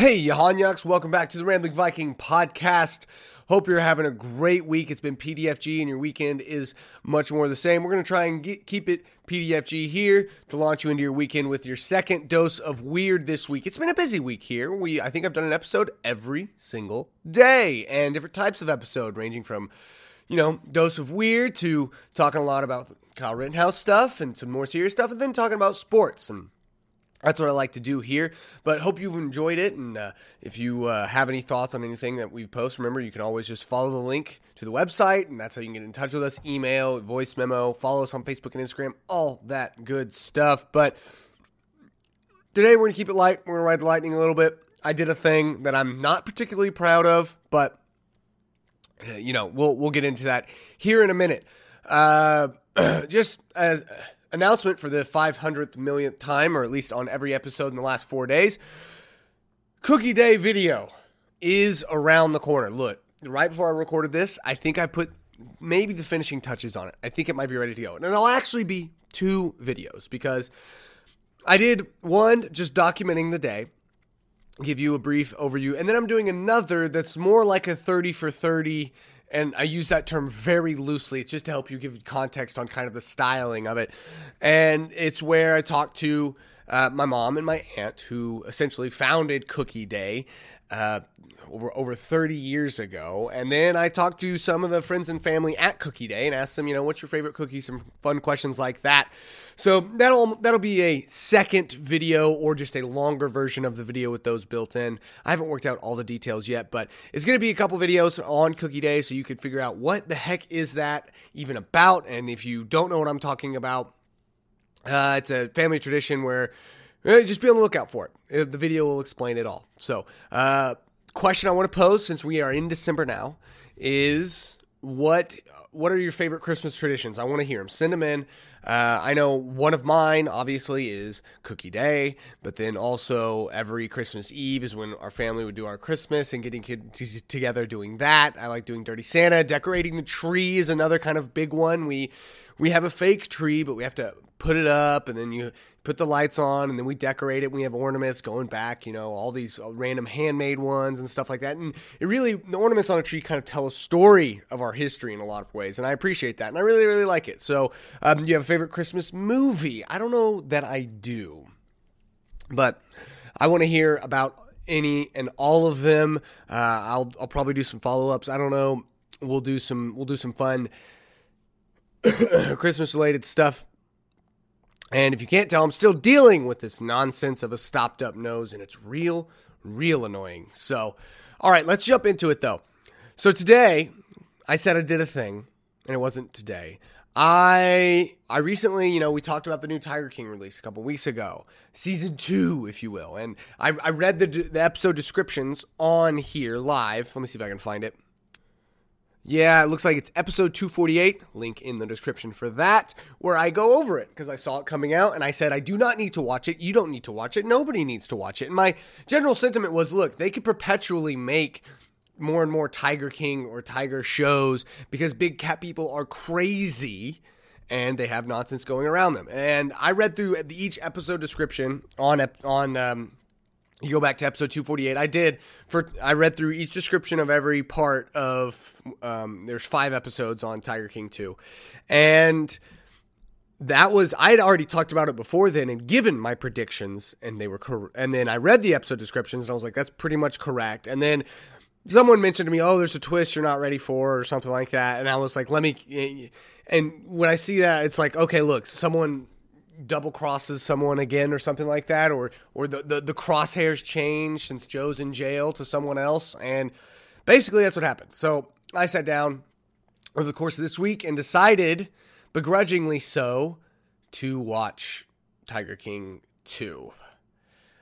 Hey, you Honyaks, welcome back to the Rambling Viking podcast. Hope you're having a great week. It's been PDFG and your weekend is much more the same. We're going to try and keep it PDFG here to launch you into your weekend with your second dose of weird this week. It's been a busy week here. I think I've done an episode every single day and different types of episode ranging from, dose of weird to talking a lot about Kyle Rittenhouse stuff and some more serious stuff and then talking about sports and that's what I like to do here, but hope you've enjoyed it, and if you have any thoughts on anything that we post, remember, you can always just follow the link to the website, and that's how you can get in touch with us, email, voice memo, follow us on Facebook and Instagram, all that good stuff, but today we're going to keep it light, we're going to ride the lightning a little bit. I did a thing that I'm not particularly proud of, but, we'll get into that here in a minute. Just as announcement for the 500th millionth time, or at least on every episode in the last 4 days, Cookie Day video is around the corner. Look, right before I recorded this, I think I put maybe the finishing touches on it. I think it might be ready to go. And it'll actually be two videos because I did one just documenting the day, give you a brief overview, and then I'm doing another that's more like a 30 for 30. And I use that term very loosely. It's just to help you give context on kind of the styling of it. And it's where I talked to my mom and my aunt, who essentially founded Cookie Day over 30 years ago. And then I talked to some of the friends and family at Cookie Day and asked them, what's your favorite cookie? Some fun questions like that. So that'll be a second video or just a longer version of the video with those built in. I haven't worked out all the details yet, but it's going to be a couple videos on Cookie Day so you can figure out what the heck is that even about. And if you don't know what I'm talking about, it's a family tradition where just be on the lookout for it. The video will explain it all. So, question I want to pose, since we are in December now, is what are your favorite Christmas traditions? I want to hear them. Send them in. I know one of mine, obviously, is Cookie Day, but then also every Christmas Eve is when our family would do our Christmas and getting kids together doing that. I like doing Dirty Santa. Decorating the tree is another kind of big one. We have a fake tree, but we have to put it up, and then you put the lights on, and then we decorate it. We have ornaments going back, all these random handmade ones and stuff like that. And it really, the ornaments on a tree kind of tell a story of our history in a lot of ways, and I appreciate that, and I really, really like it. So, you have a favorite Christmas movie? I don't know that I do, but I want to hear about any and all of them. I'll probably do some follow-ups. I don't know. We'll do some fun Christmas-related stuff. And if you can't tell, I'm still dealing with this nonsense of a stopped-up nose, and it's real, real annoying. So, all right, let's jump into it, though. So today, I said I did a thing, and it wasn't today. I recently, we talked about the new Tiger King release a couple weeks ago, season 2, if you will. And I read the episode descriptions on here live. Let me see if I can find it. Yeah, it looks like it's episode 248, link in the description for that, where I go over it, because I saw it coming out, and I said, I do not need to watch it, you don't need to watch it, nobody needs to watch it, and my general sentiment was, look, they could perpetually make more and more Tiger King or Tiger shows, because big cat people are crazy, and they have nonsense going around them, and I read through each episode description you go back to episode 248. I read through each description of every part of, there's 5 episodes on Tiger King 2. And I had already talked about it before then and given my predictions and they were correct. And then I read the episode descriptions and I was like, that's pretty much correct. And then someone mentioned to me, oh, there's a twist you're not ready for or something like that. And I was like, and when I see that, it's like, okay, look, someone double crosses someone again or something like that, or the crosshairs change since Joe's in jail to someone else, and basically that's what happened. So I sat down over the course of this week and decided, begrudgingly so, to watch Tiger King 2.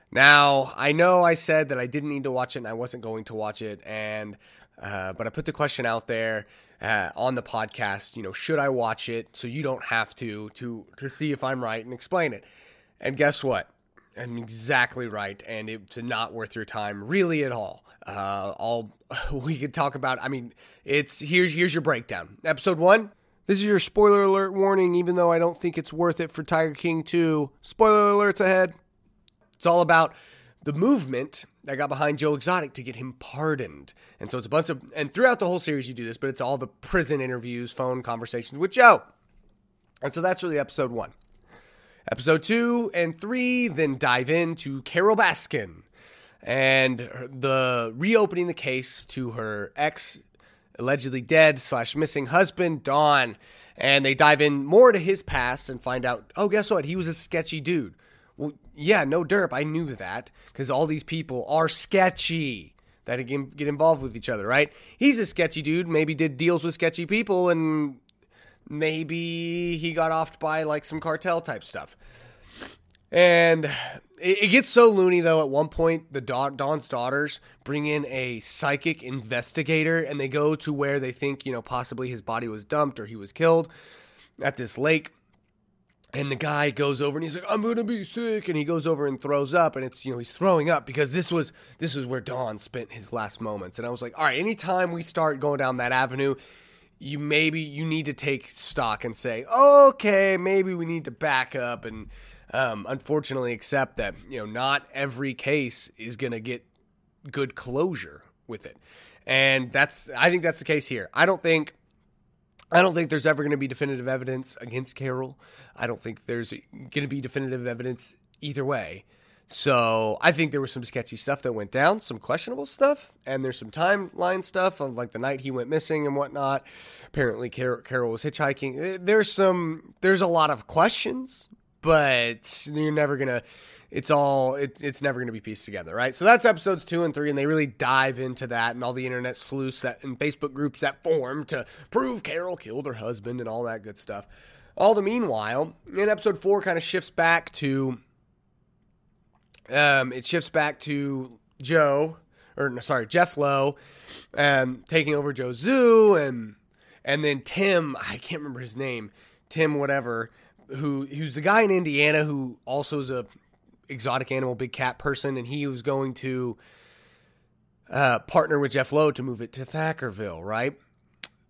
Now, I know I said that I didn't need to watch it and I wasn't going to watch it, and but I put the question out there on the podcast, should I watch it so you don't have to see if I'm right and explain it. And guess what? I'm exactly right, and it's not worth your time really at all. All we could talk about, it's here's your breakdown. Episode 1, this is your spoiler alert warning, even though I don't think it's worth it for Tiger King 2. Spoiler alerts ahead. It's all about the movement that got behind Joe Exotic to get him pardoned. And so it's a bunch of, and throughout the whole series you do this, but it's all the prison interviews, phone conversations with Joe. And so that's really episode 1. Episode 2 and 3 then dive into Carol Baskin and the reopening the case to her ex allegedly dead / missing husband, Don. And they dive in more to his past and find out, oh, guess what? He was a sketchy dude. Well, yeah, no derp. I knew that because all these people are sketchy that get involved with each other, right? He's a sketchy dude, maybe did deals with sketchy people, and maybe he got offed by like some cartel type stuff. And it gets so loony, though. At one point, the Don's daughters bring in a psychic investigator, and they go to where they think, you know, possibly his body was dumped or he was killed at this lake. And the guy goes over and he's like, I'm going to be sick. And he goes over and throws up, and it's, you know, he's throwing up because this is where Don spent his last moments. And I was like, all right, anytime we start going down that avenue, you need to take stock and say, okay, maybe we need to back up and unfortunately accept that, you know, not every case is going to get good closure with it. And I think that's the case here. I don't think there's ever going to be definitive evidence against Carol. I don't think there's going to be definitive evidence either way. So I think there was some sketchy stuff that went down, some questionable stuff, and there's some timeline stuff of like the night he went missing and whatnot. Apparently Carol was hitchhiking. There's a lot of questions, but you're never going to, it's never going to be pieced together, right? So that's episodes 2 and 3, and they really dive into that and all the internet sleuths that and Facebook groups that form to prove Carol killed her husband and all that good stuff. All the meanwhile, in episode 4 kind of shifts back to, Jeff Lowe, taking over Joe's zoo, and then Tim, I can't remember his name, Tim whatever, who's the guy in Indiana who also is a exotic animal, big cat person, and he was going to partner with Jeff Lowe to move it to Thackerville, right?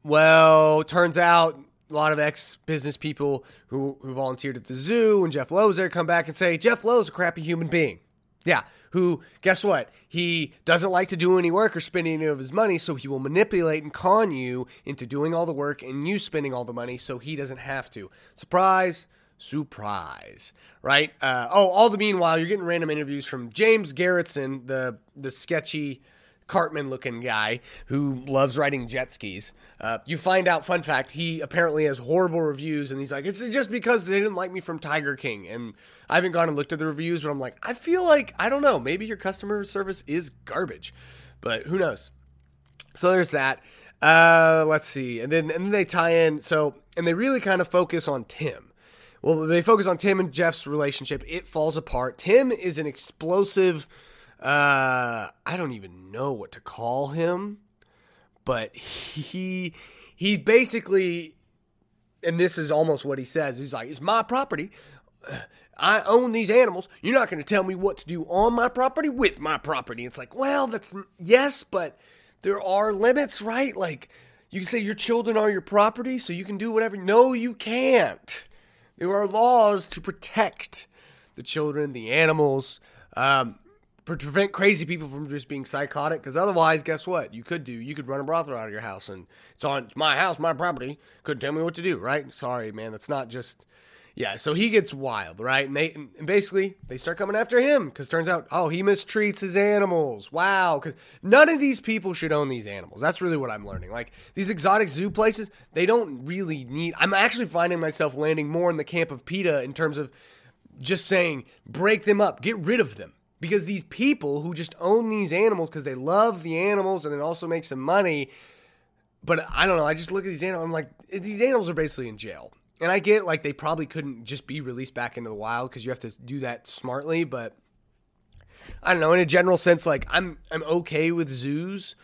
Well, turns out a lot of ex-business people who volunteered at the zoo and Jeff Lowe's there come back and say, Jeff Lowe's a crappy human being. Yeah, who, guess what? He doesn't like to do any work or spend any of his money, so he will manipulate and con you into doing all the work and you spending all the money so he doesn't have to. Surprise, surprise, right? All the meanwhile, you're getting random interviews from James Garretson, the sketchy Cartman-looking guy who loves riding jet skis. You find out, fun fact, he apparently has horrible reviews, and he's like, it's just because they didn't like me from Tiger King. And I haven't gone and looked at the reviews, but I'm like, I feel like, I don't know, maybe your customer service is garbage. But who knows? So there's that. Let's see. And then they tie in, and they really kind of focus on Tim. Well, they focus on Tim and Jeff's relationship. It falls apart. Tim is an explosive... I don't even know what to call him, but he basically, and this is almost what he says. He's like, it's my property. I own these animals. You're not going to tell me what to do on my property with my property. It's like, well, that's yes, but there are limits, right? Like you can say your children are your property, so you can do whatever. No, you can't. There are laws to protect the children, the animals, prevent crazy people from just being psychotic, because otherwise, guess what? You could run a brothel out of your house, and it's my house, my property. Couldn't tell me what to do, right? Sorry, man, that's not just, yeah. So he gets wild, right? And they basically start coming after him, because turns out, oh, he mistreats his animals. Wow, because none of these people should own these animals. That's really what I'm learning. Like these exotic zoo places, they don't really need. I'm actually finding myself landing more in the camp of PETA in terms of just saying break them up, get rid of them. Because these people who just own these animals because they love the animals and then also make some money. But I don't know. I just look at these animals. I'm like, these animals are basically in jail. And I get like they probably couldn't just be released back into the wild because you have to do that smartly. But I don't know. In a general sense, like I'm okay with zoos.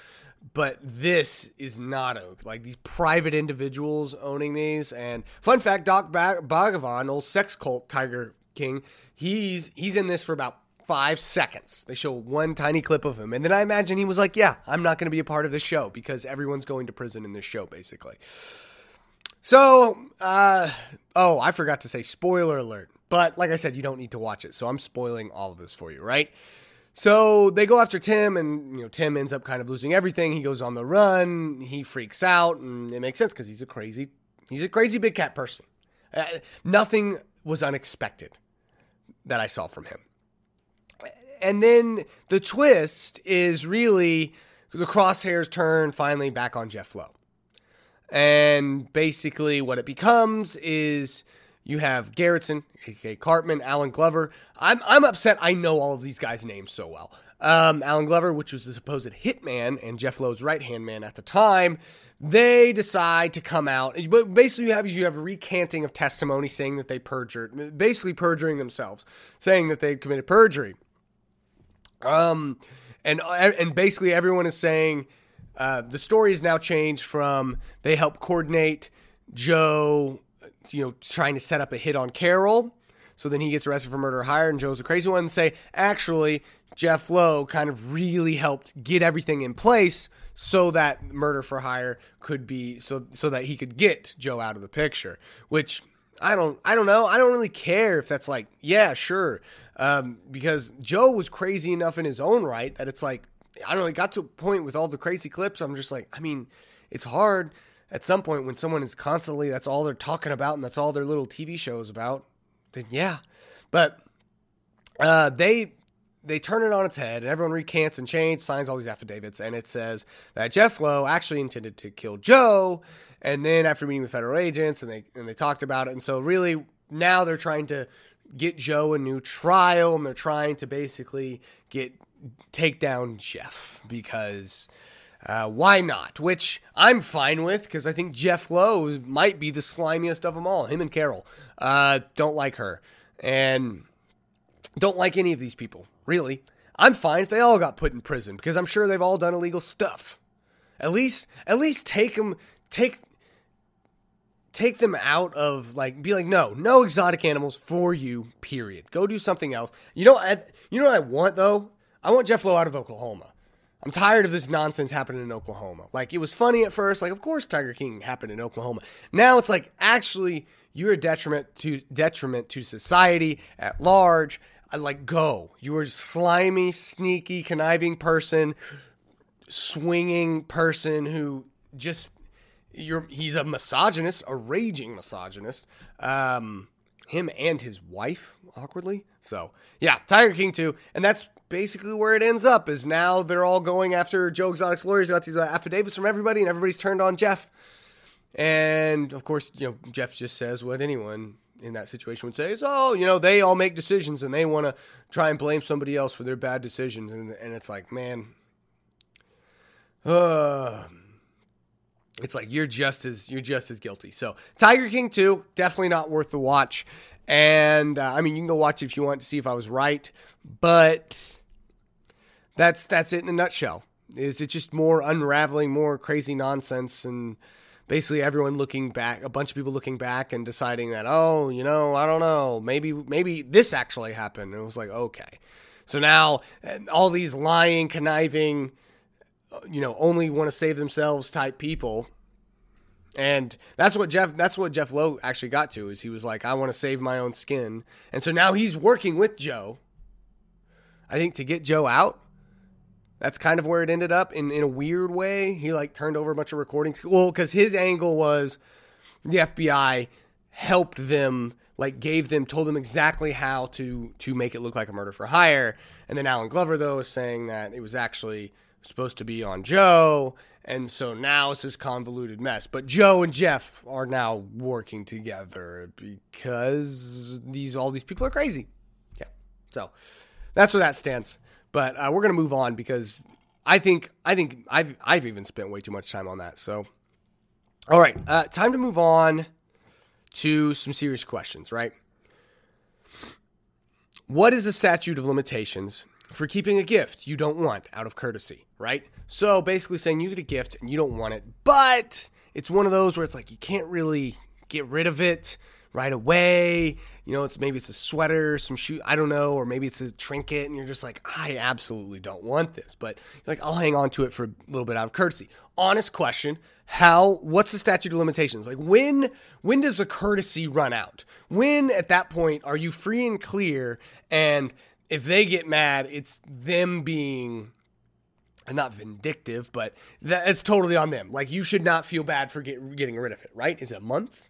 But this is not like these private individuals owning these. And fun fact, Doc Bhagavan, old sex cult Tiger King, he's in this for about 5 seconds. They show one tiny clip of him. And then I imagine he was like, yeah, I'm not going to be a part of this show because everyone's going to prison in this show, basically. So, I forgot to say spoiler alert. But like I said, you don't need to watch it. So I'm spoiling all of this for you, right? So they go after Tim, and you know, Tim ends up kind of losing everything. He goes on the run. He freaks out, and it makes sense because he's a crazy big cat person. Nothing was unexpected that I saw from him. And then the twist is really the crosshairs turn finally back on Jeff Lowe. And basically what it becomes is you have Garretson, a.k.a. Cartman, Alan Glover. I'm upset I know all of these guys' names so well. Alan Glover, which was the supposed hitman and Jeff Lowe's right-hand man at the time, they decide to come out. But basically you have a recanting of testimony saying that they perjured, basically perjuring themselves, saying that they committed perjury. And basically everyone is saying, the story is now changed from they help coordinate Joe, you know, trying to set up a hit on Carol. So then he gets arrested for murder hire and Joe's a crazy one, and say, actually, Jeff Lowe kind of really helped get everything in place so that murder for hire could be so that he could get Joe out of the picture, which I don't know. I don't really care if that's like, yeah, sure. Because Joe was crazy enough in his own right that it's like, I don't know, it got to a point with all the crazy clips. I'm just like, I mean, it's hard at some point when someone is constantly, that's all they're talking about and that's all their little TV shows about, then yeah. But, they turn it on its head, and everyone recants and changes, signs all these affidavits, and it says that Jeff Lowe actually intended to kill Joe, and then after meeting with federal agents, and they talked about it, and so really now they're trying to get Joe a new trial, and they're trying to basically take down Jeff, because why not? Which I'm fine with, because I think Jeff Lowe might be the slimiest of them all, him and Carol. Don't like her, and don't like any of these people. Really, I'm fine if they all got put in prison, because I'm sure they've all done illegal stuff. At least take them out of, like, be like, no exotic animals for you, period. Go do something else. You know what I want, though? I want Jeff Lowe out of Oklahoma. I'm tired of this nonsense happening in Oklahoma. Like, it was funny at first. Like, of course Tiger King happened in Oklahoma. Now it's like, actually, you're a detriment to society at large. Like, go. You were a slimy, sneaky, conniving person, swinging person who just, he's a misogynist, a raging misogynist. Him and his wife, awkwardly. So, yeah, Tiger King 2. And that's basically where it ends up, is now they're all going after Joe Exotic's lawyers. Got these affidavits from everybody, and everybody's turned on Jeff. And, of course, you know, Jeff just says what anyone in that situation would say is, oh, you know, they all make decisions and they want to try and blame somebody else for their bad decisions. And it's like, man, it's like, you're just as guilty. So Tiger King 2, definitely not worth the watch. And I mean, you can go watch it if you want to see if I was right, but that's it in a nutshell. Is it just more unraveling, more crazy nonsense, and basically everyone looking back, a bunch of people looking back and deciding that, oh, you know, I don't know, maybe this actually happened. And it was like, okay. So now all these lying, conniving, you know, only want to save themselves type people. And that's what Jeff Lowe actually got to, is he was like, I want to save my own skin. And so now he's working with Joe, I think, to get Joe out. That's kind of where it ended up in a weird way. He like turned over a bunch of recordings. Well, because his angle was the FBI helped them, like told them exactly how to make it look like a murder for hire. And then Alan Glover, though, is saying that it was actually supposed to be on Joe. And so now it's this convoluted mess. But Joe and Jeff are now working together because all these people are crazy. Yeah. So that's where that stands. But we're going to move on, because I think I've even spent way too much time on that. So, all right, time to move on to some serious questions, right? What is the statute of limitations for keeping a gift you don't want out of courtesy, right? So basically saying you get a gift and you don't want it, but it's one of those where it's like you can't really get rid of it right away. You know, maybe it's a sweater, some shoe, I don't know, or maybe it's a trinket, and you're just like, I absolutely don't want this, but you're like, I'll hang on to it for a little bit out of courtesy. Honest question, what's the statute of limitations? Like, when does the courtesy run out? When, at that point, are you free and clear, and if they get mad, it's them being not vindictive, but it's totally on them. Like, you should not feel bad for getting rid of it, right? Is it a month?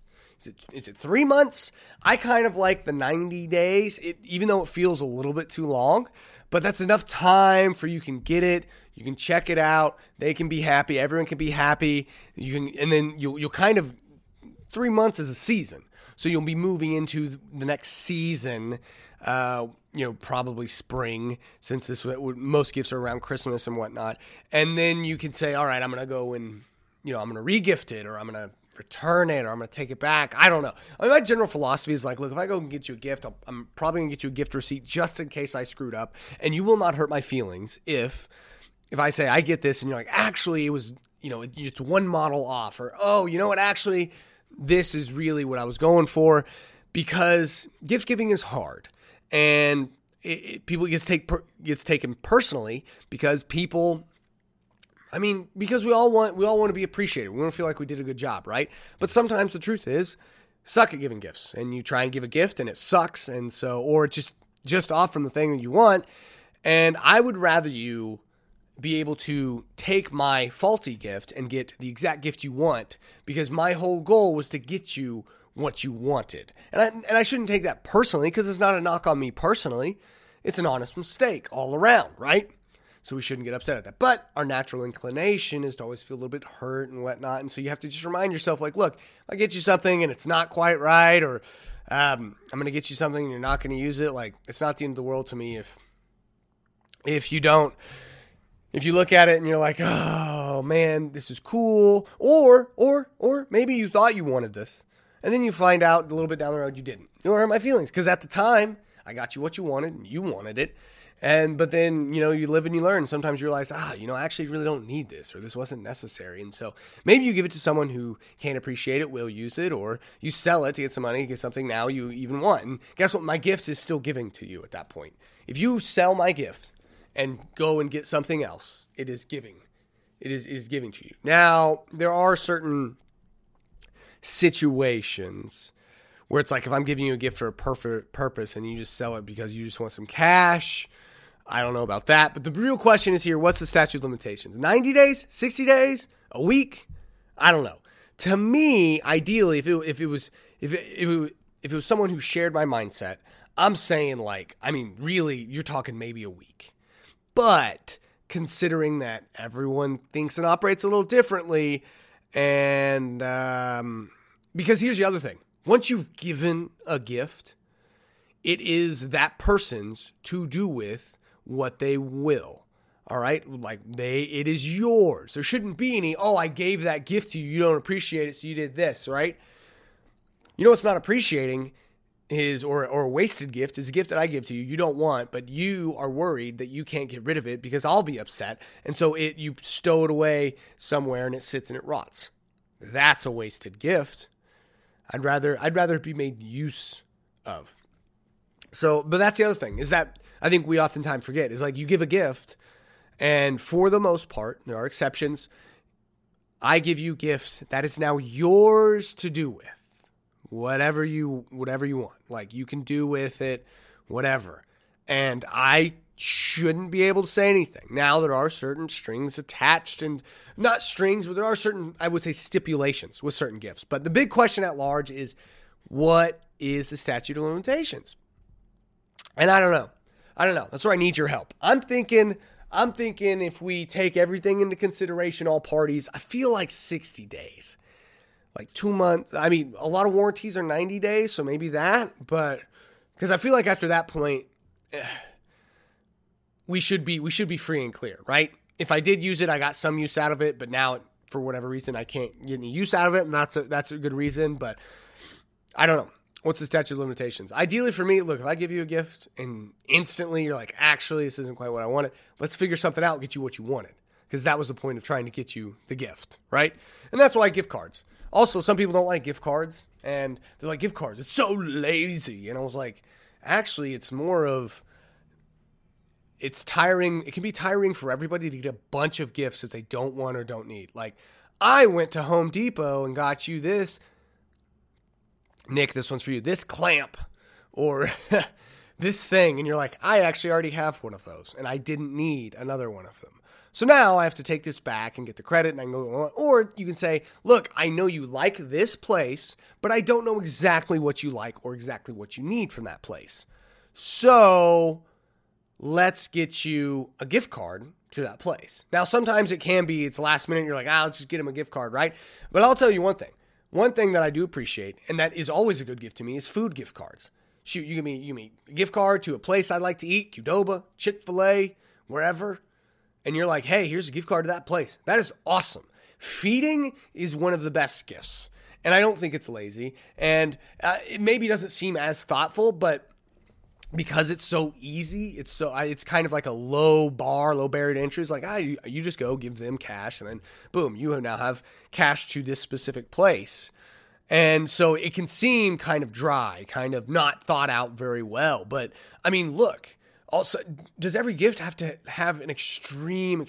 Is it 3 months? I kind of like the 90 days, even though it feels a little bit too long, but that's enough time for you can get it. You can check it out. They can be happy. Everyone can be happy. You can, and then you'll kind of, 3 months is a season. So you'll be moving into the next season, probably spring, since most gifts are around Christmas and whatnot. And then you can say, all right, I'm going to go and, I'm going to re-gift it, or I'm going to return it, or I'm going to take it back. I don't know. I mean, my general philosophy is like, look, if I go and get you a gift, I'm probably going to get you a gift receipt just in case I screwed up. And you will not hurt my feelings if I say I get this and you're like, actually, it was, it's one model off, or, oh, you know what, actually, this is really what I was going for, because gift giving is hard, and people gets taken personally, because people, I mean, because we all want to be appreciated. We want to feel like we did a good job, right? But sometimes the truth is, suck at giving gifts, and you try and give a gift and it sucks, and so, or it's just off from the thing that you want. And I would rather you be able to take my faulty gift and get the exact gift you want, because my whole goal was to get you what you wanted. And I shouldn't take that personally, because it's not a knock on me personally. It's an honest mistake all around, right? So we shouldn't get upset at that. But our natural inclination is to always feel a little bit hurt and whatnot. And so you have to just remind yourself, like, look, I get you something and it's not quite right, or I'm going to get you something and you're not going to use it. Like, it's not the end of the world to me if you don't. If you look at it and you're like, oh man, this is cool. Or maybe you thought you wanted this, and then you find out a little bit down the road you didn't. You don't hurt my feelings, because at the time I got you what you wanted and you wanted it. But then, you live and you learn. Sometimes you realize, I actually really don't need this, or this wasn't necessary. And so maybe you give it to someone who can't appreciate it, will use it, or you sell it to get some money, get something now you even want. And guess what? My gift is still giving to you at that point. If you sell my gift and go and get something else, it is giving. It is giving to you. Now, there are certain situations where it's like, if I'm giving you a gift for a perfect purpose and you just sell it because you just want some cash, I don't know about that. But the real question is here, what's the statute of limitations? 90 days? 60 days? A week? I don't know. To me, ideally, if it was someone who shared my mindset, I'm saying, like, I mean, really, you're talking maybe a week. But considering that everyone thinks and operates a little differently, and because here's the other thing. Once you've given a gift, it is that person's to do with what they will. All right? Like, it is yours. There shouldn't be any, oh, I gave that gift to you, you don't appreciate it, so you did this, right? What's not appreciating is, or a wasted gift is a gift that I give to you you don't want, but you are worried that you can't get rid of it because I'll be upset, and so you stow it away somewhere and it sits and it rots. That's a wasted gift. I'd rather it be made use of. So, but that's the other thing, is that I think we oftentimes forget, is like, you give a gift, and for the most part, there are exceptions, I give you gifts that is now yours to do with. Whatever you want, like, you can do with it, whatever. And I shouldn't be able to say anything. Now, there are certain strings attached, and not strings, but there are certain, I would say, stipulations with certain gifts. But the big question at large is, what is the statute of limitations? And I don't know. That's where I need your help. I'm thinking if we take everything into consideration, all parties, I feel like 60 days. Like 2 months, I mean, a lot of warranties are 90 days, so maybe that, but, because I feel like after that point, we should be free and clear, right? If I did use it, I got some use out of it, but now, for whatever reason, I can't get any use out of it, and that's a good reason, but I don't know. What's the statute of limitations? Ideally for me, look, if I give you a gift, and instantly you're like, actually, this isn't quite what I wanted, let's figure something out and get you what you wanted, because that was the point of trying to get you the gift, right? And that's why gift cards. Also, some people don't like gift cards, and they're like, gift cards, it's so lazy. And I was like, actually, it's more of, it's tiring. It can be tiring for everybody to get a bunch of gifts that they don't want or don't need. Like, I went to Home Depot and got you this, Nick, this one's for you, this clamp, or this thing, and you're like, I actually already have one of those, and I didn't need another one of them. So now I have to take this back and get the credit, and I can go, or you can say, look, I know you like this place, but I don't know exactly what you like or exactly what you need from that place. So let's get you a gift card to that place. Now, sometimes it can be, it's last minute. You're like, let's just get him a gift card, right? But I'll tell you one thing. One thing that I do appreciate, and that is always a good gift to me, is food gift cards. Shoot, you give me a gift card to a place I like to eat, Qdoba, Chick-fil-A, wherever. And you're like, hey, here's a gift card to that place. That is awesome. Feeding is one of the best gifts. And I don't think it's lazy. And it maybe doesn't seem as thoughtful, but because it's so easy, it's kind of like a low barrier to entry. It's like, you just go give them cash, and then boom, you now have cash to this specific place. And so it can seem kind of dry, kind of not thought out very well. But I mean, look, also, does every gift have to have an extraordinary,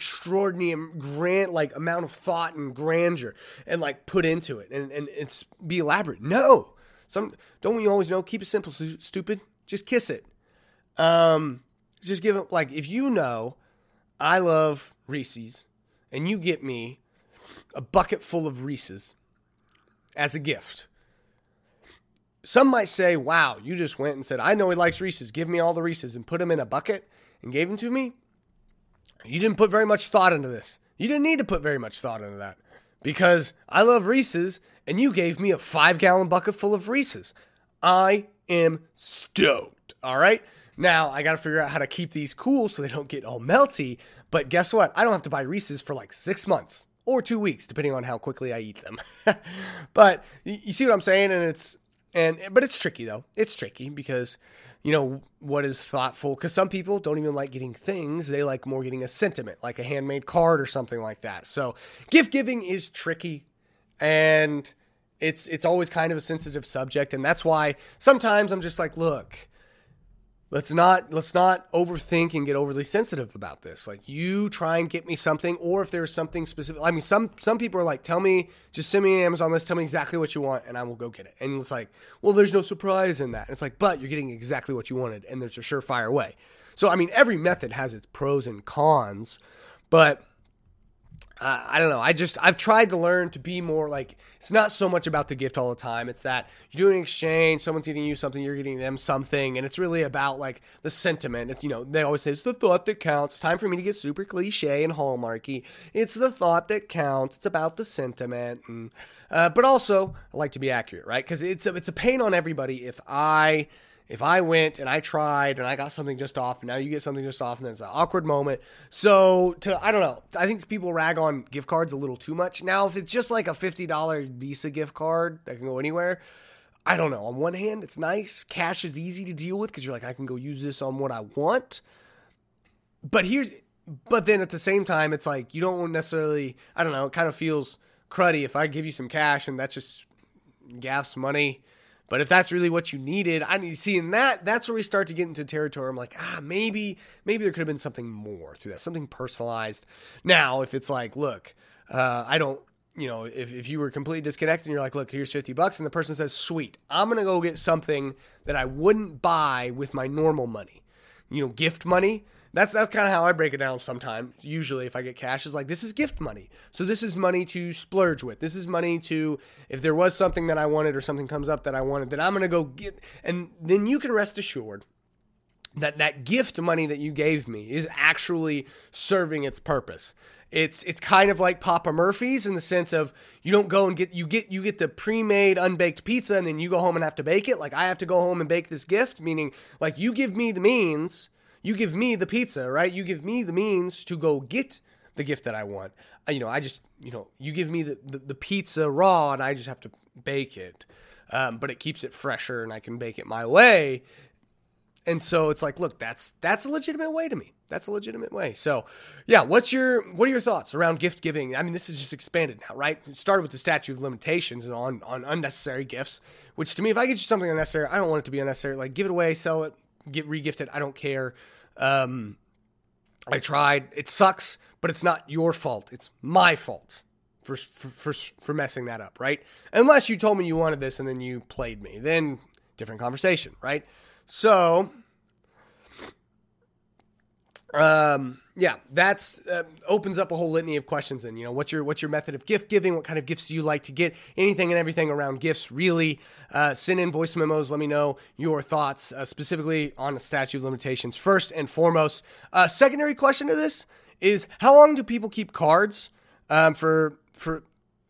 grand, like, amount of thought and grandeur and, like, put into it and it's be elaborate? No. Don't we always know? Keep it simple, stupid. Just kiss it. Just give it, like, if you know I love Reese's and you get me a bucket full of Reese's as a gift. Some might say, wow, you just went and said, I know he likes Reese's. Give me all the Reese's, and put them in a bucket and gave them to me. You didn't put very much thought into this. You didn't need to put very much thought into that, because I love Reese's and you gave me a 5-gallon bucket full of Reese's. I am stoked. All right. Now I got to figure out how to keep these cool so they don't get all melty. But guess what? I don't have to buy Reese's for like 6 months or 2 weeks, depending on how quickly I eat them. But you see what I'm saying? But it's tricky though. It's tricky because, you know, what is thoughtful? Because some people don't even like getting things. They like more getting a sentiment, like a handmade card or something like that. So gift giving is tricky, and it's always kind of a sensitive subject. And that's why sometimes I'm just like, look, let's not overthink and get overly sensitive about this. Like, you try and get me something, or if there's something specific, I mean, some people are like, just send me an Amazon list, tell me exactly what you want, and I will go get it. And it's like, well, there's no surprise in that. And it's like, but you're getting exactly what you wanted, and there's a surefire way. So, I mean, every method has its pros and cons, but I don't know. I've tried to learn to be more like, it's not so much about the gift all the time. It's that you're doing an exchange, someone's getting you something, you're getting them something. And it's really about like the sentiment. It's, you know, they always say it's the thought that counts. It's time for me to get super cliche and hallmarky. It's the thought that counts. It's about the sentiment. And, but also I like to be accurate, right? Cause it's a pain on everybody. If I went and I tried and I got something just off, and now you get something just off, and then it's an awkward moment. I don't know. I think people rag on gift cards a little too much. Now, if it's just like a $50 Visa gift card that can go anywhere, I don't know. On one hand, it's nice. Cash is easy to deal with because you're like, I can go use this on what I want. But then at the same time, it's like, you don't necessarily, I don't know. It kind of feels cruddy if I give you some cash and that's just gas money. But if that's really what you needed, that's where we start to get into territory. I'm like, maybe there could have been something more through that, something personalized. Now, if it's like, look, I don't, you know, if you were completely disconnected and you're like, look, here's $50, and the person says, sweet, I'm going to go get something that I wouldn't buy with my normal money, you know, gift money. That's kind of how I break it down sometimes. Usually if I get cash, it's like, this is gift money. So this is money to splurge with. This is money to, if there was something that I wanted or something comes up that I wanted, then I'm going to go get. And then you can rest assured that that gift money that you gave me is actually serving its purpose. It's kind of like Papa Murphy's in the sense of you don't go and get the pre-made unbaked pizza and then you go home and have to bake it. Like, I have to go home and bake this gift, meaning like you give me the means. You give me the pizza, right? You give me the means to go get the gift that I want. You know, I just, you know, you give me the pizza raw and I just have to bake it. But it keeps it fresher and I can bake it my way. And so it's like, look, that's a legitimate way to me. That's a legitimate way. So yeah, what are your thoughts around gift giving? I mean, this is just expanded now, right? It started with the statute of limitations and on unnecessary gifts, which to me, if I get you something unnecessary, I don't want it to be unnecessary. Like, give it away, sell it, get regifted. I don't care. I tried. It sucks, but it's not your fault. It's my fault for messing that up, right? Unless you told me you wanted this and then you played me. Then different conversation, right? So Yeah, that's opens up a whole litany of questions. And, you know, what's your method of gift giving? What kind of gifts do you like to get? Anything and everything around gifts, really. Send in voice memos. Let me know your thoughts specifically on the statute of limitations first and foremost. Secondary question to this is, how long do people keep cards for?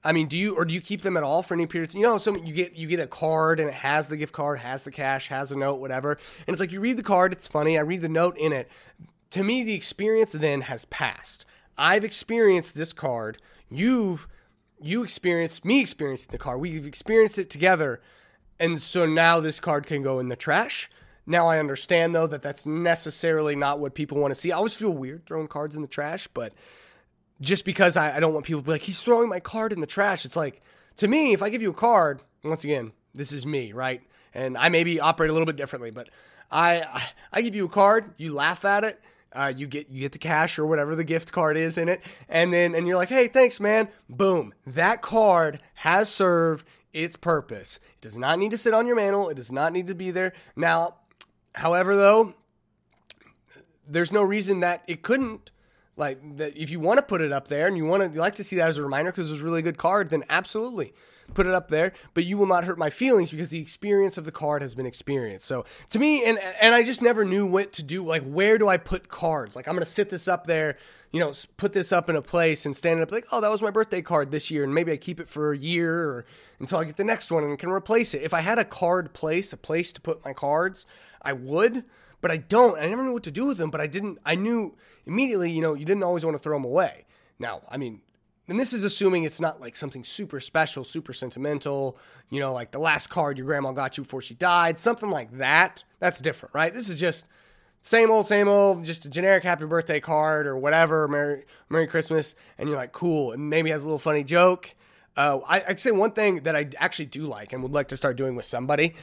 I mean, do you keep them at all for any periods? You know, you get a card and it has the gift card, has the cash, has a note, whatever. And it's like, you read the card. It's funny. I read the note in it. To me, the experience then has passed. I've experienced this card. You experienced me experiencing the card. We've experienced it together. And so now this card can go in the trash. Now I understand, though, that that's necessarily not what people want to see. I always feel weird throwing cards in the trash, but just because I don't want people to be like, he's throwing my card in the trash. It's like, to me, if I give you a card, once again, this is me, right? And I maybe operate a little bit differently, but I give you a card, you laugh at it, you get the cash or whatever the gift card is in it, and you're like, hey, thanks, man. Boom. That card has served its purpose. It does not need to sit on your mantle. It does not need to be there. Now, however, though, there's no reason that it couldn't. Like, that if you want to put it up there and you like to see that as a reminder because it's a really good card, then absolutely put it up there. But you will not hurt my feelings because the experience of the card has been experienced. So to me, and I just never knew what to do. Like, where do I put cards? Like, I'm going to sit this up there, you know, put this up in a place and stand up like, oh, that was my birthday card this year. And maybe I keep it for a year or until I get the next one and can replace it. If I had a place to put my cards, I would. But I don't. I never knew what to do with them, but I knew immediately, you know, you didn't always want to throw them away. Now, I mean, and this is assuming it's not like something super special, super sentimental, you know, like the last card your grandma got you before she died, something like that. That's different, right? This is just same old, just a generic happy birthday card or whatever, Merry Christmas, and you're like, cool, and maybe has a little funny joke. I'd say one thing that I actually do like and would like to start doing with somebody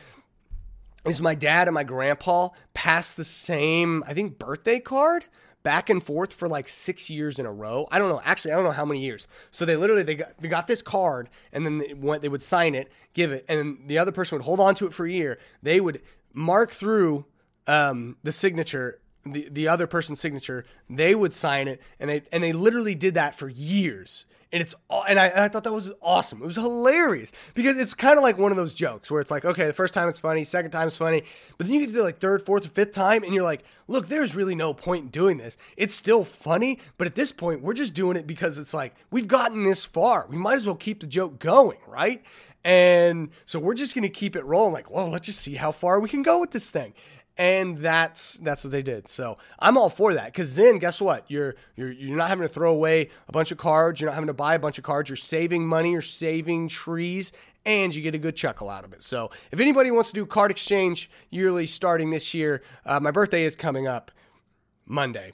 is my dad and my grandpa passed the same, I think, birthday card back and forth for like 6 years in a row. I don't know. Actually, I don't know how many years. So they got this card, and then they would sign it, give it, and the other person would hold on to it for a year. They would mark through the signature, the other person's signature. They would sign it, and they literally did that for years. And I thought that was awesome. It was hilarious because it's kind of like one of those jokes where it's like, okay, the first time it's funny, second time it's funny, but then you get to like third, fourth, or fifth time, and you're like, look, there's really no point in doing this. It's still funny, but at this point, we're just doing it because it's like, we've gotten this far. We might as well keep the joke going, right? And so we're just going to keep it rolling. Like, well, let's just see how far we can go with this thing. And that's what they did. So I'm all for that. Cause then guess what? You're not having to throw away a bunch of cards. You're not having to buy a bunch of cards. You're saving money. You're saving trees, and you get a good chuckle out of it. So if anybody wants to do card exchange yearly starting this year, my birthday is coming up Monday.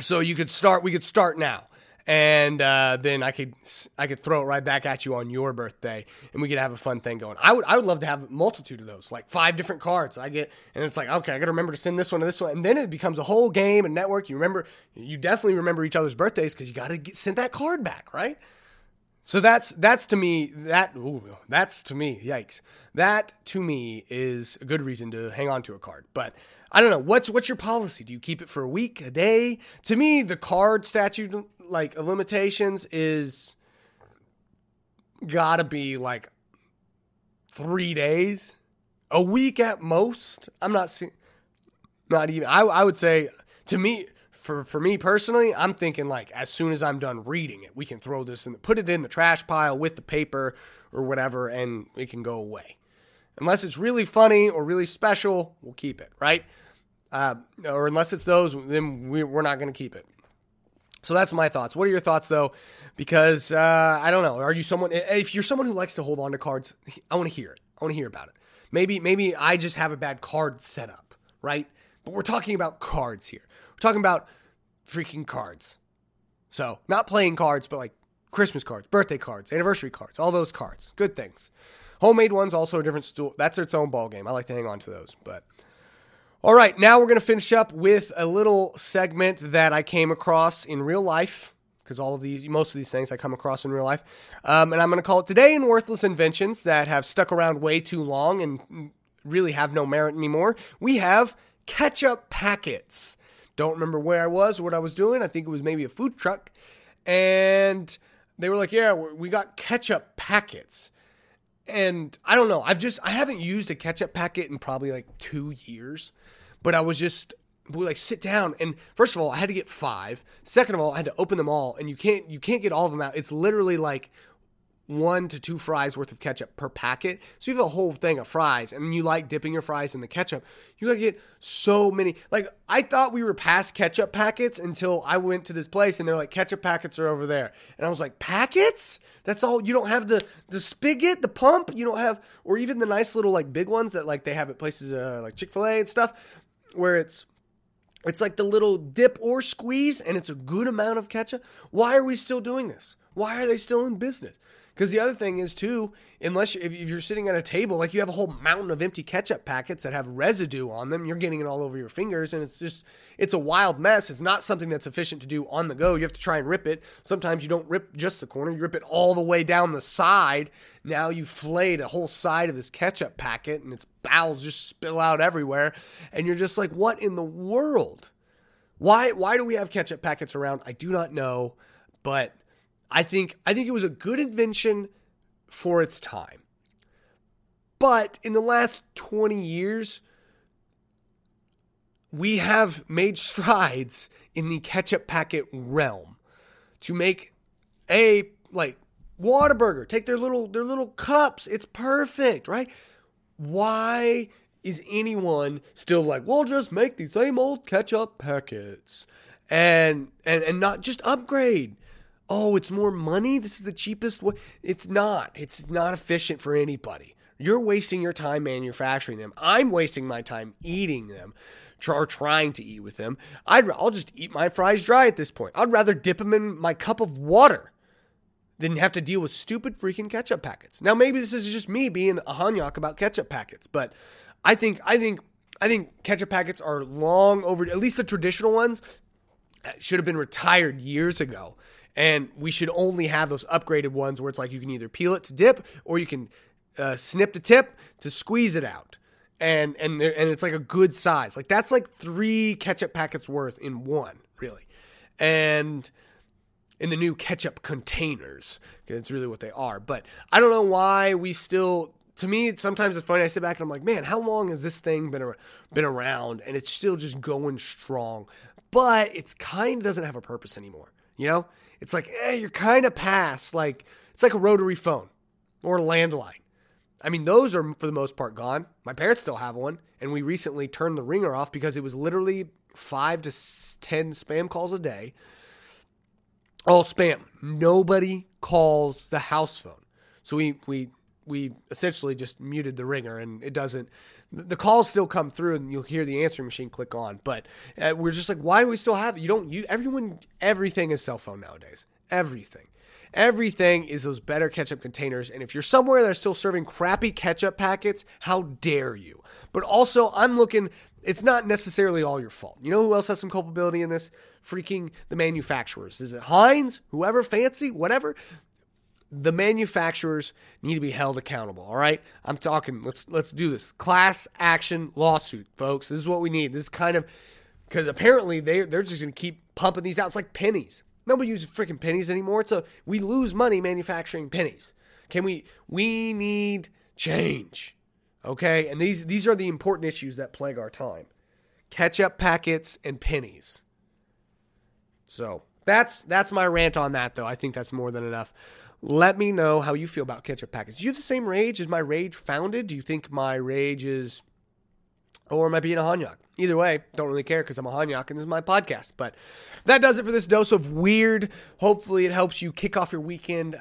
So we could start now. And then I could throw it right back at you on your birthday, and we could have a fun thing going. I would love to have a multitude of those, like 5 different cards I get, and it's like, okay, I got to remember to send this one to this one, and then it becomes a whole game and network. You definitely remember each other's birthdays because you got to send that card back, right? So that to me is a good reason to hang on to a card. But I don't know, what's your policy? Do you keep it for a week, a day? To me, the card statute like of limitations is gotta be like 3 days, a week at most. I'm not seeing, not even. I would say to me. For me personally, I'm thinking like as soon as I'm done reading it, we can throw this and put it in the trash pile with the paper or whatever, and it can go away. Unless it's really funny or really special, we'll keep it, right? Or unless it's those, then we're not going to keep it. So that's my thoughts. What are your thoughts, though? Because I don't know. Are you someone? If you're someone who likes to hold on to cards, I want to hear it. I want to hear about it. Maybe I just have a bad card setup, right? But we're talking about cards here. Talking about freaking cards. So not playing cards, but like Christmas cards, birthday cards, anniversary cards, all those cards, good things. Homemade ones, also a different stool. That's its own ball game. I like to hang on to those. But all right, now we're going to finish up with a little segment that I came across in real life, because most of these things I come across in real life. And I'm going to call it Today in Worthless Inventions That Have Stuck Around Way Too Long and Really Have No Merit Anymore. We have ketchup packets. don't remember where I was or what I was doing. I think it was maybe a food truck. And they were like, yeah, we got ketchup packets. And I don't know. I haven't used a ketchup packet in probably like 2 years. But I was just, we like sit down. And first of all, I had to get 5. Second of all, I had to open them all. And you can't get all of them out. It's literally like 1 to 2 fries worth of ketchup per packet. So you have a whole thing of fries, and you like dipping your fries in the ketchup. You gotta get so many. Like, I thought we were past ketchup packets until I went to this place and they're like, ketchup packets are over there. And I was like, packets? That's all? You don't have the spigot, the pump? You don't have, or even the nice little like big ones that like they have at places like Chick-fil-A and stuff, where it's like the little dip or squeeze, and it's a good amount of ketchup. Why are we still doing this? Why are they still in business? Because the other thing is, too, if you're sitting at a table, like you have a whole mountain of empty ketchup packets that have residue on them, you're getting it all over your fingers, and it's a wild mess. It's not something that's efficient to do on the go. You have to try and rip it. Sometimes you don't rip just the corner. You rip it all the way down the side. Now you've flayed a whole side of this ketchup packet, and its bowels just spill out everywhere, and you're just like, what in the world? Why do we have ketchup packets around? I do not know, but I think it was a good invention for its time. But in the last 20 years, we have made strides in the ketchup packet realm to make like Whataburger take their little cups. It's perfect, right? Why is anyone still like, we'll just make the same old ketchup packets and not just upgrade? Oh, it's more money? This is the cheapest way. It's not. It's not efficient for anybody. You're wasting your time manufacturing them. I'm wasting my time eating them or trying to eat with them. I'll just eat my fries dry at this point. I'd rather dip them in my cup of water than have to deal with stupid freaking ketchup packets. Now, maybe this is just me being a hognock about ketchup packets, but I think ketchup packets are long over, at least the traditional ones, should have been retired years ago. And we should only have those upgraded ones where it's like you can either peel it to dip or you can snip the tip to squeeze it out. And it's like a good size. Like that's like 3 ketchup packets worth in one, really. And in the new ketchup containers, because it's really what they are. But I don't know why we still... To me, sometimes it's funny. I sit back and I'm like, man, how long has this thing been around? And it's still just going strong. But it kind of doesn't have a purpose anymore, you know? It's like, you're kind of past, like, it's like a rotary phone or a landline. I mean, those are for the most part gone. My parents still have one, and we recently turned the ringer off because it was literally 5 to 10 spam calls a day. All spam. Nobody calls the house phone. So we essentially just muted the ringer, and it doesn't, the calls still come through and you'll hear the answering machine click on, but we're just like, why do we still have it? Everything is cell phone nowadays. Everything is those better ketchup containers. And if you're somewhere that's still serving crappy ketchup packets, how dare you? But also it's not necessarily all your fault. You know who else has some culpability in this? Freaking the manufacturers. Is it Heinz, whoever, fancy, whatever? The manufacturers need to be held accountable, all right? I'm talking, let's do this. Class action lawsuit, folks. This is what we need. This is kind of, because apparently they're just going to keep pumping these out. It's like pennies. Nobody uses freaking pennies anymore. We lose money manufacturing pennies. We need change, okay? And these are the important issues that plague our time. Ketchup packets and pennies. So that's my rant on that, though. I think that's more than enough. Let me know how you feel about ketchup packets. Do you have the same rage? Is my rage founded? Do you think my rage is... Or am I being a hognock? Either way, don't really care because I'm a hognock and this is my podcast. But that does it for this dose of weird. Hopefully it helps you kick off your weekend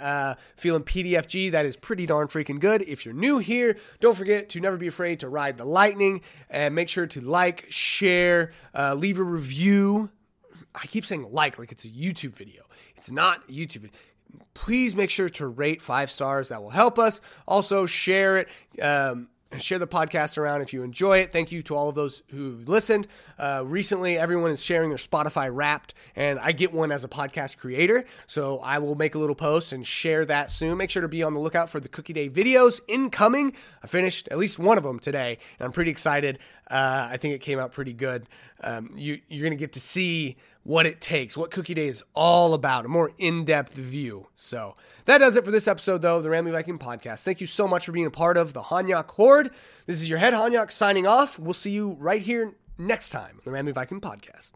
feeling PDFG. That is pretty darn freaking good. If you're new here, don't forget to never be afraid to ride the lightning. And make sure to like, share, leave a review. I keep saying like it's a YouTube video. It's not a YouTube video. Please make sure to rate 5 stars. That will help us. Also, share it. Share the podcast around if you enjoy it. Thank you to all of those who listened. Recently, everyone is sharing their Spotify Wrapped, and I get one as a podcast creator, so I will make a little post and share that soon. Make sure to be on the lookout for the Cookie Day videos incoming. I finished at least one of them today, and I'm pretty excited. I think it came out pretty good. You're going to get to see what it takes, what Cookie Day is all about, a more in-depth view. So that does it for this episode, though, of the Rambling Viking Podcast. Thank you so much for being a part of the Hanyak Horde. This is your head Hanyak signing off. We'll see you right here next time on the Rambling Viking Podcast.